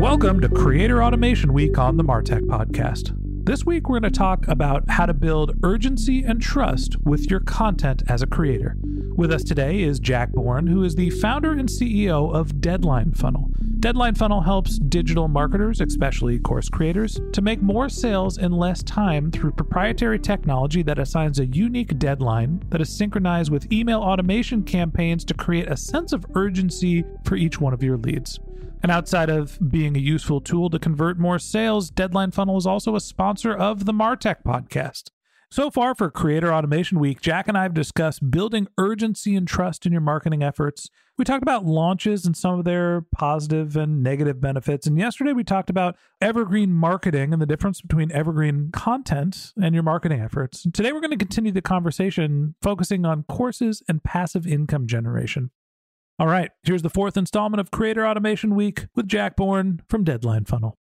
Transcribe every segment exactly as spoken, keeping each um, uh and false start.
Welcome to Creator Automation Week on the MarTech Podcast. This week, we're going to talk about how to build urgency and trust with your content as a creator. With us today is Jack Born, who is the founder and C E O of Deadline Funnel. Deadline Funnel helps digital marketers, especially course creators, to make more sales in less time through proprietary technology that assigns a unique deadline that is synchronized with email automation campaigns to create a sense of urgency for each one of your leads. And outside of being a useful tool to convert more sales, Deadline Funnel is also a sponsor of the MarTech Podcast. So far for Creator Automation Week, Jack and I have discussed building urgency and trust in your marketing efforts. We talked about launches and some of their positive and negative benefits. And yesterday we talked about evergreen marketing and the difference between evergreen content and your marketing efforts. And today we're going to continue the conversation focusing on courses and passive income generation. All right, here's the fourth installment of Creator Automation Week with Jack Born from Deadline Funnel.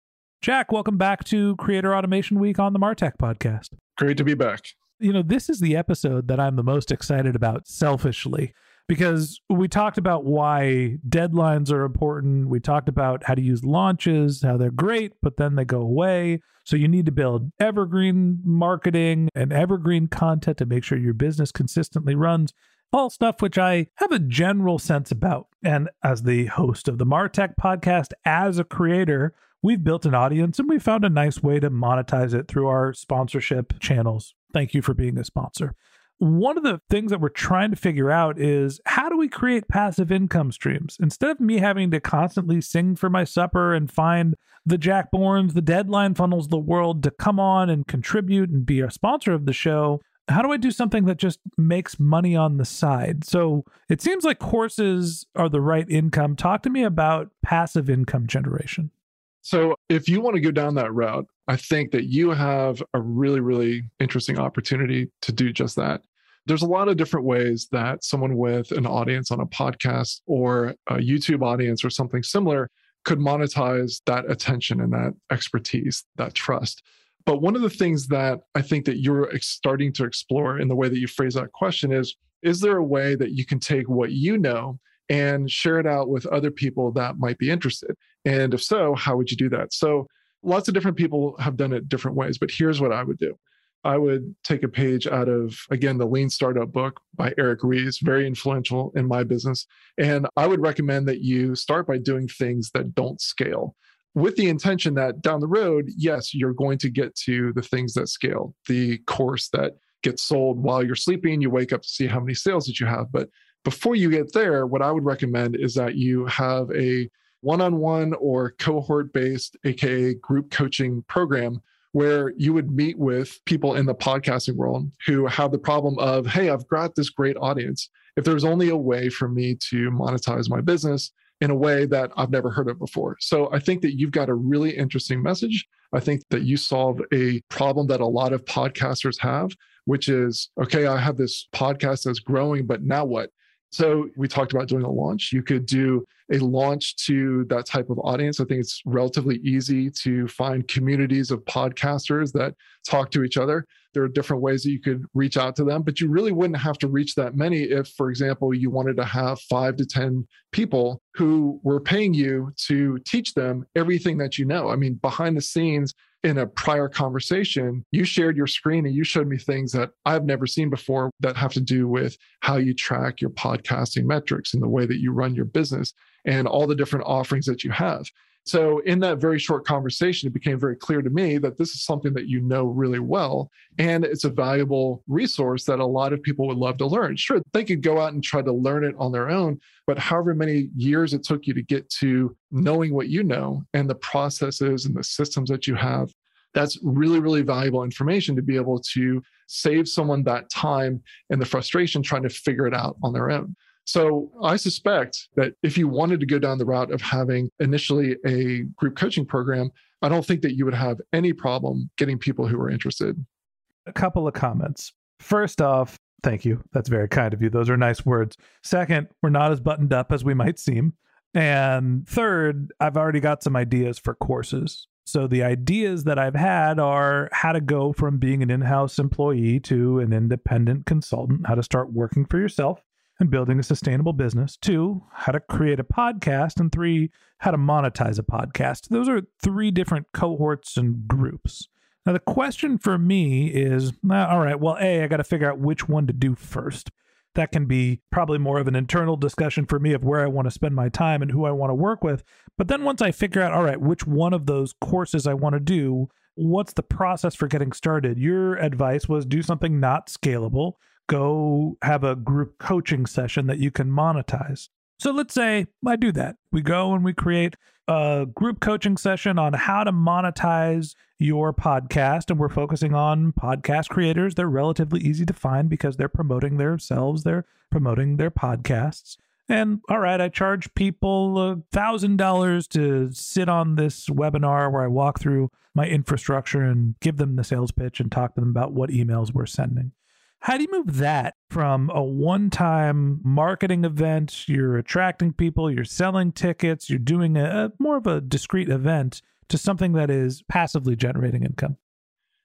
Jack, welcome back to Creator Automation Week on the MarTech Podcast. Great to be back. You know, this is the episode that I'm the most excited about selfishly, because we talked about why deadlines are important. We talked about how to use launches, how they're great, but then they go away. So you need to build evergreen marketing and evergreen content to make sure your business consistently runs. All stuff which I have a general sense about. And as the host of the MarTech Podcast, as a creator, we've built an audience and we found a nice way to monetize it through our sponsorship channels. Thank you for being a sponsor. One of the things that we're trying to figure out is how do we create passive income streams? Instead of me having to constantly sing for my supper and find the Jack Borns, the Deadline Funnels of the world to come on and contribute and be a sponsor of the show, how do I do something that just makes money on the side? So it seems like courses are the right income. Talk to me about passive income generation. So if you want to go down that route, I think that you have a really, really interesting opportunity to do just that. There's a lot of different ways that someone with an audience on a podcast or a YouTube audience or something similar could monetize that attention and that expertise, that trust. But one of the things that I think that you're starting to explore in the way that you phrase that question is, is there a way that you can take what you know and share it out with other people that might be interested? And if so, how would you do that? So lots of different people have done it different ways, but here's what I would do. I would take a page out of, again, the Lean Startup book by Eric Ries, very influential in my business. And I would recommend that you start by doing things that don't scale, with the intention that down the road, yes, you're going to get to the things that scale, the course that gets sold while you're sleeping, you wake up to see how many sales that you have. But before you get there, what I would recommend is that you have a one-on-one or cohort-based, aka group coaching program, where you would meet with people in the podcasting world who have the problem of, hey, I've got this great audience. If there's only a way for me to monetize my business in a way that I've never heard of before. So I think that you've got a really interesting message. I think that you solve a problem that a lot of podcasters have, which is, okay, I have this podcast that's growing, but now what? So we talked about doing a launch. You could do a launch to that type of audience. I think it's relatively easy to find communities of podcasters that talk to each other. There are different ways that you could reach out to them, but you really wouldn't have to reach that many if, for example, you wanted to have five to ten people who were paying you to teach them everything that you know. I mean, behind the scenes, in a prior conversation, you shared your screen and you showed me things that I've never seen before that have to do with how you track your podcasting metrics and the way that you run your business and all the different offerings that you have. So in that very short conversation, it became very clear to me that this is something that you know really well, and it's a valuable resource that a lot of people would love to learn. Sure, they could go out and try to learn it on their own, but however many years it took you to get to knowing what you know and the processes and the systems that you have, that's really, really valuable information to be able to save someone that time and the frustration trying to figure it out on their own. So I suspect that if you wanted to go down the route of having initially a group coaching program, I don't think that you would have any problem getting people who are interested. A couple of comments. First off, thank you. That's very kind of you. Those are nice words. Second, we're not as buttoned up as we might seem. And third, I've already got some ideas for courses. So the ideas that I've had are how to go from being an in-house employee to an independent consultant, how to start working for yourself and building a sustainable business. Two, how to create a podcast. And three, how to monetize a podcast. Those are three different cohorts and groups. Now, the question for me is, all right, well, A, I got to figure out which one to do first. That can be probably more of an internal discussion for me of where I want to spend my time and who I want to work with. But then once I figure out, all right, which one of those courses I want to do, what's the process for getting started? Your advice was do something not scalable. Go have a group coaching session that you can monetize. So let's say I do that. We go and we create a group coaching session on how to monetize your podcast. And we're focusing on podcast creators. They're relatively easy to find because they're promoting themselves. They're promoting their podcasts. And all right, I charge people one thousand dollars to sit on this webinar where I walk through my infrastructure and give them the sales pitch and talk to them about what emails we're sending. How do you move that from a one-time marketing event, you're attracting people, you're selling tickets, you're doing a, a more of a discrete event to something that is passively generating income?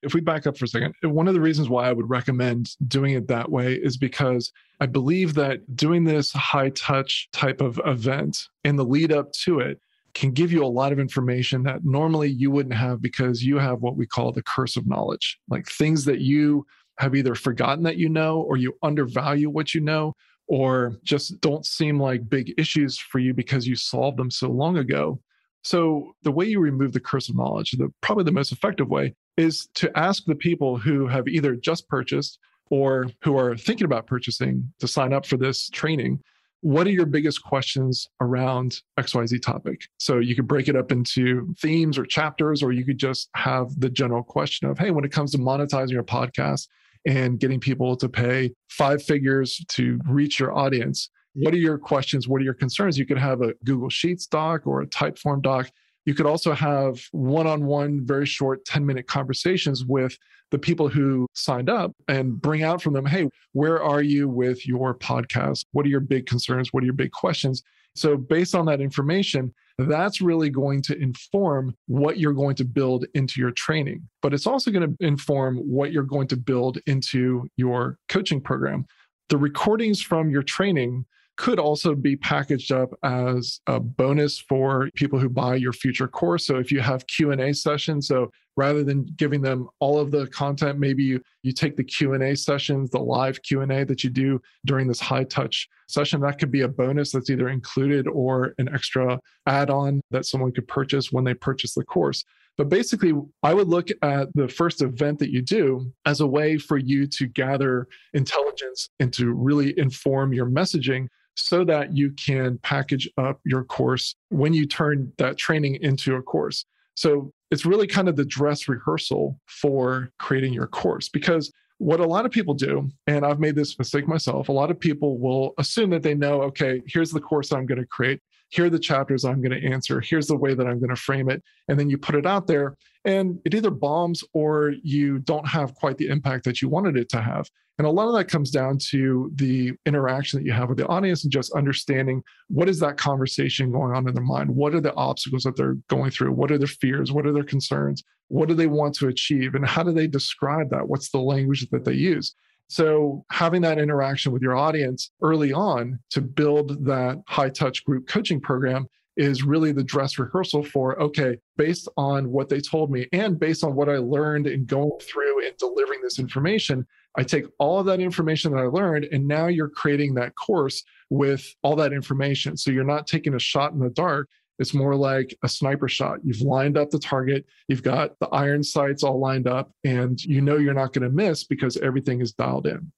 If we back up for a second, one of the reasons why I would recommend doing it that way is because I believe that doing this high-touch type of event and the lead up to it can give you a lot of information that normally you wouldn't have because you have what we call the curse of knowledge, like things that you have either forgotten that you know, or you undervalue what you know, or just don't seem like big issues for you because you solved them so long ago. So the way you remove the curse of knowledge, the, probably the most effective way, is to ask the people who have either just purchased or who are thinking about purchasing to sign up for this training, what are your biggest questions around X Y Z topic? So you could break it up into themes or chapters, or you could just have the general question of, hey, when it comes to monetizing your podcast and getting people to pay five figures to reach your audience, what are your questions? What are your concerns? You could have a Google Sheets doc or a Typeform doc. You could also have one-on-one, very short ten-minute conversations with the people who signed up and bring out from them, hey, where are you with your podcast? What are your big concerns? What are your big questions? So based on that information, that's really going to inform what you're going to build into your training. But it's also going to inform what you're going to build into your coaching program. The recordings from your training could also be packaged up as a bonus for people who buy your future course. So if you have Q and A sessions, so rather than giving them all of the content, maybe you, you take the Q and A sessions, the live Q and A that you do during this high touch session, that could be a bonus that's either included or an extra add-on that someone could purchase when they purchase the course. But basically, I would look at the first event that you do as a way for you to gather intelligence and to really inform your messaging, so that you can package up your course when you turn that training into a course. So it's really kind of the dress rehearsal for creating your course, because what a lot of people do, and I've made this mistake myself, a lot of people will assume that they know, okay, here's the course I'm going to create. here are the chapters I'm going to answer. Here's the way that I'm going to frame it. And then you put it out there and it either bombs or you don't have quite the impact that you wanted it to have. And a lot of that comes down to the interaction that you have with the audience and just understanding what is that conversation going on in their mind? What are the obstacles that they're going through? What are their fears? What are their concerns? What do they want to achieve? And how do they describe that? What's the language that they use? So having that interaction with your audience early on to build that high-touch group coaching program is really the dress rehearsal for, okay, based on what they told me and based on what I learned in going through and delivering this information, I take all of that information that I learned, and now you're creating that course with all that information. So you're not taking a shot in the dark. It's more like a sniper shot. You've lined up the target, you've got the iron sights all lined up, and you know you're not going to miss because everything is dialed in.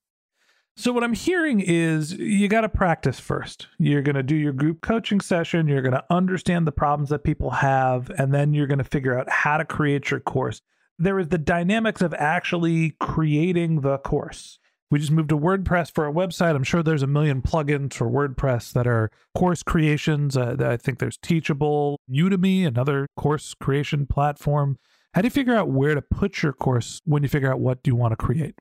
So what I'm hearing is you got to practice first. You're going to do your group coaching session, you're going to understand the problems that people have, and then you're going to figure out how to create your course. There is the dynamics of actually creating the course. We just moved to WordPress for our website. I'm sure there's a million plugins for WordPress that are course creations. Uh, I think there's Teachable, Udemy, another course creation platform. How do you figure out where to put your course when you figure out what you want to create?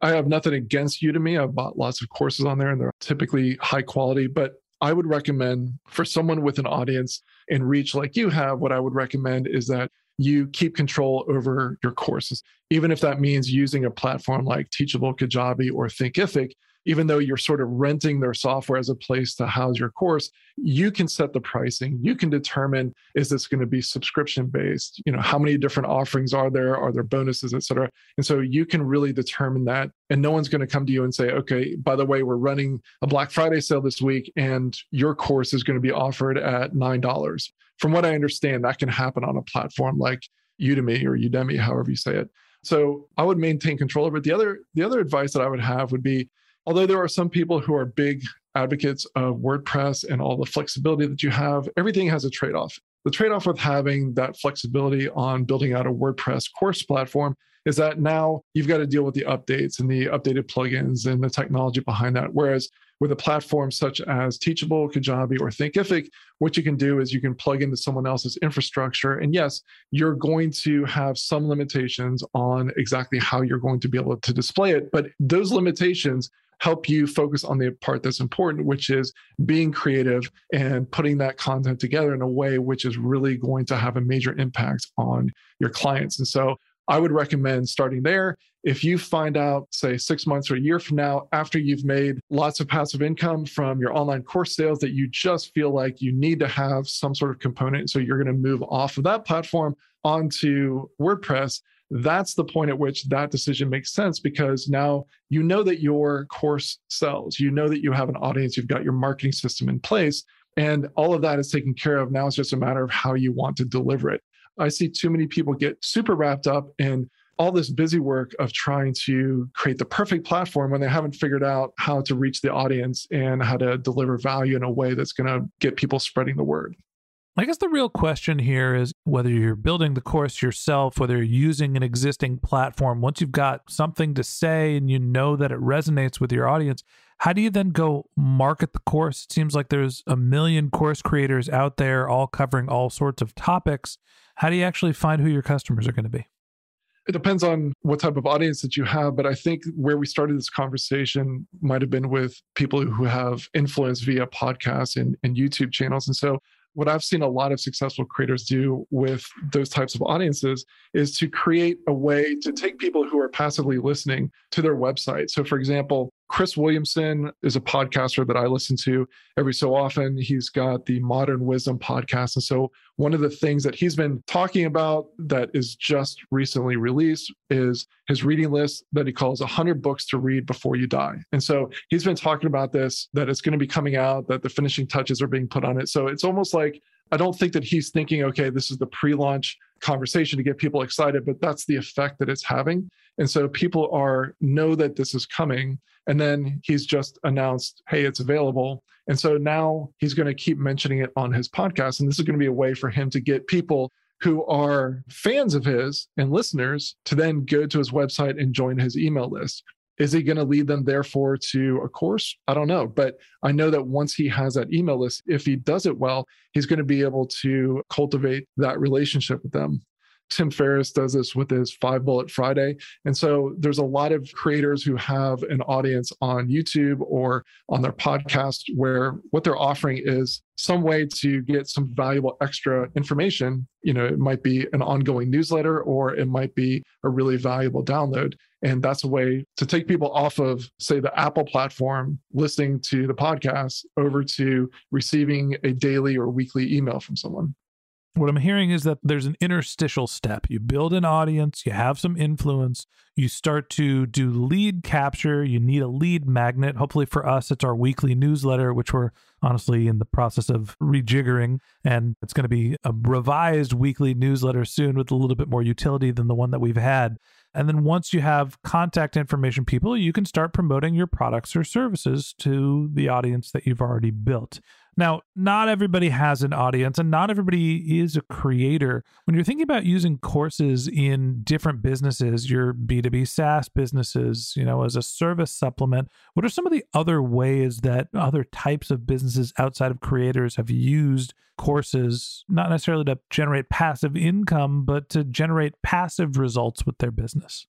I have nothing against Udemy. I've bought lots of courses on there and they're typically high quality, but I would recommend for someone with an audience and reach like you have, what I would recommend is that you keep control over your courses. Even if that means using a platform like Teachable, Kajabi, or Thinkific, even though you're sort of renting their software as a place to house your course, you can set the pricing. You can determine, is this going to be subscription-based? You know, how many different offerings are there? Are there bonuses, et cetera? And so you can really determine that. And no one's going to come to you and say, okay, by the way, we're running a Black Friday sale this week and your course is going to be offered at nine dollars. From what I understand, that can happen on a platform like Udemy or Udemy, however you say it. So I would maintain control over it. The other, the other advice that I would have would be, although there are some people who are big advocates of WordPress and all the flexibility that you have, everything has a trade-off. The trade-off with having that flexibility on building out a WordPress course platform is that now you've got to deal with the updates and the updated plugins and the technology behind that. Whereas with a platform such as Teachable, Kajabi, or Thinkific, what you can do is you can plug into someone else's infrastructure. And yes, you're going to have some limitations on exactly how you're going to be able to display it, but those limitations help you focus on the part that's important, which is being creative and putting that content together in a way which is really going to have a major impact on your clients. And so I would recommend starting there. If you find out, say, six months or a year from now, after you've made lots of passive income from your online course sales, that you just feel like you need to have some sort of component, so you're going to move off of that platform onto WordPress, that's the point at which that decision makes sense, because now you know that your course sells, you know that you have an audience, you've got your marketing system in place, and all of that is taken care of. Now it's just a matter of how you want to deliver it. I see too many people get super wrapped up in all this busy work of trying to create the perfect platform when they haven't figured out how to reach the audience and how to deliver value in a way that's going to get people spreading the word. I guess the real question here is whether you're building the course yourself, whether you're using an existing platform, once you've got something to say and you know that it resonates with your audience, how do you then go market the course? It seems like there's a million course creators out there all covering all sorts of topics. How do you actually find who your customers are going to be? It depends on what type of audience that you have, but I think where we started this conversation might have been with people who have influence via podcasts and, and YouTube channels. And so what I've seen a lot of successful creators do with those types of audiences is to create a way to take people who are passively listening to their website. So for example, Chris Williamson is a podcaster that I listen to every so often. He's got the Modern Wisdom podcast. And so one of the things that he's been talking about that is just recently released is his reading list that he calls one hundred books to read before you die. And so he's been talking about this, that it's going to be coming out, that the finishing touches are being put on it. So it's almost like, I don't think that he's thinking, okay, this is the pre-launch conversation to get people excited, but that's the effect that it's having. And so people are know that this is coming. And then he's just announced, hey, it's available. And so now he's going to keep mentioning it on his podcast. And this is going to be a way for him to get people who are fans of his and listeners to then go to his website and join his email list. Is he going to lead them therefore to a course? I don't know. But I know that once he has that email list, if he does it well, he's going to be able to cultivate that relationship with them. Tim Ferriss does this with his Five Bullet Friday. And so there's a lot of creators who have an audience on YouTube or on their podcast where what they're offering is some way to get some valuable extra information. You know, it might be an ongoing newsletter, or it might be a really valuable download. And that's a way to take people off of, say, the Apple platform, listening to the podcast, over to receiving a daily or weekly email from someone. What I'm hearing is that there's an interstitial step. You build an audience, you have some influence, you start to do lead capture, you need a lead magnet. Hopefully for us, it's our weekly newsletter, which we're honestly in the process of rejiggering. And it's going to be a revised weekly newsletter soon with a little bit more utility than the one that we've had. And then once you have contact information, people, you can start promoting your products or services to the audience that you've already built. Now, not everybody has an audience and not everybody is a creator. When you're thinking about using courses in different businesses, your B two B SaaS businesses, you know, as a service supplement, what are some of the other ways that other types of businesses outside of creators have used courses, not necessarily to generate passive income, but to generate passive results with their business?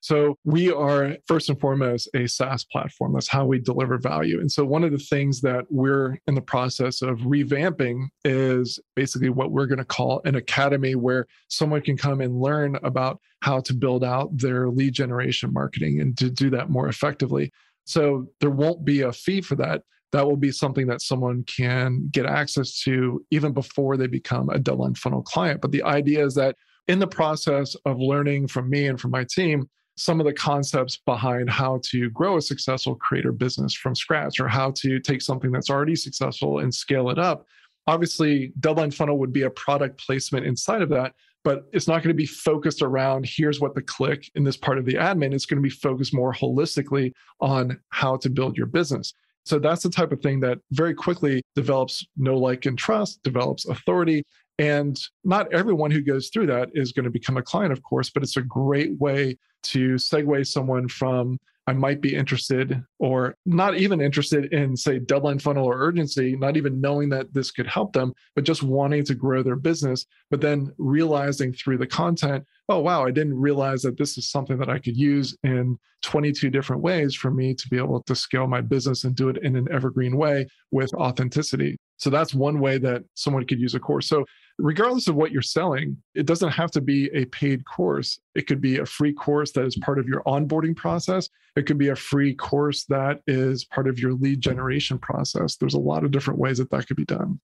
So we are, first and foremost, a SaaS platform. That's how we deliver value. And so one of the things that we're in the process of revamping is basically what we're going to call an academy, where someone can come and learn about how to build out their lead generation marketing and to do that more effectively. So there won't be a fee for that. That will be something that someone can get access to even before they become a Deadline Funnel client. But the idea is that in the process of learning from me and from my team, some of the concepts behind how to grow a successful creator business from scratch, or how to take something that's already successful and scale it up. Obviously, Deadline Funnel would be a product placement inside of that, but it's not going to be focused around here's what the click in this part of the admin. It's going to be focused more holistically on how to build your business. So that's the type of thing that very quickly develops know, like, and trust, develops authority. And not everyone who goes through that is going to become a client, of course, but it's a great way to segue someone from, I might be interested or not even interested in, say, Deadline Funnel or urgency, not even knowing that this could help them, but just wanting to grow their business, but then realizing through the content, oh, wow, I didn't realize that this is something that I could use in twenty-two different ways for me to be able to scale my business and do it in an evergreen way with authenticity. So that's one way that someone could use a course. So regardless of what you're selling, it doesn't have to be a paid course. It could be a free course that is part of your onboarding process. It could be a free course that is part of your lead generation process. There's a lot of different ways that that could be done.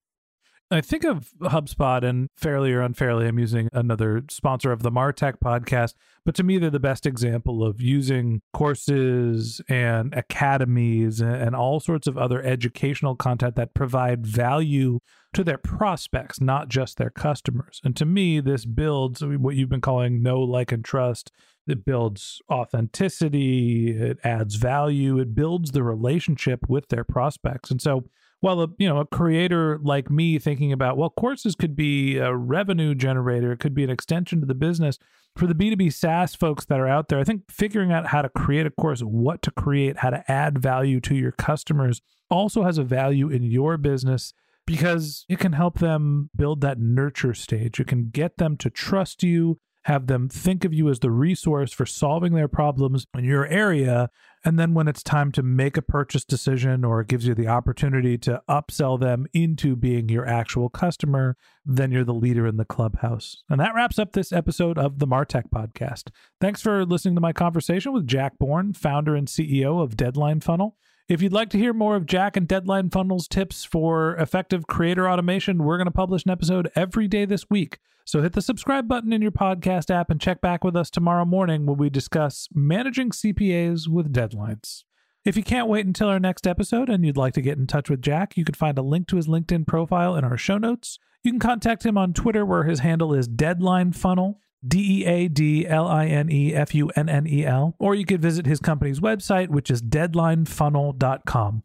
I think of HubSpot, and fairly or unfairly, I'm using another sponsor of the MarTech podcast, but to me, they're the best example of using courses and academies and all sorts of other educational content that provide value to their prospects, not just their customers. And to me, this builds what you've been calling know, like, and trust. It builds authenticity. It adds value. It builds the relationship with their prospects. And so Well, a, you know, a creator like me thinking about, well, courses could be a revenue generator. It could be an extension to the business. For the B two B SaaS folks that are out there, I think figuring out how to create a course, what to create, how to add value to your customers also has a value in your business, because it can help them build that nurture stage. It can get them to trust you, have them think of you as the resource for solving their problems in your area. And then when it's time to make a purchase decision, or it gives you the opportunity to upsell them into being your actual customer, then you're the leader in the clubhouse. And that wraps up this episode of the MarTech Podcast. Thanks for listening to my conversation with Jack Born, founder and C E O of Deadline Funnel. If you'd like to hear more of Jack and Deadline Funnel's tips for effective creator automation, we're going to publish an episode every day this week. So hit the subscribe button in your podcast app and check back with us tomorrow morning when we discuss managing C P As with deadlines. If you can't wait until our next episode and you'd like to get in touch with Jack, you can find a link to his LinkedIn profile in our show notes. You can contact him on Twitter, where his handle is Deadline Funnel. D E A D L I N E F U N N E L, or you could visit his company's website, which is deadline funnel dot com.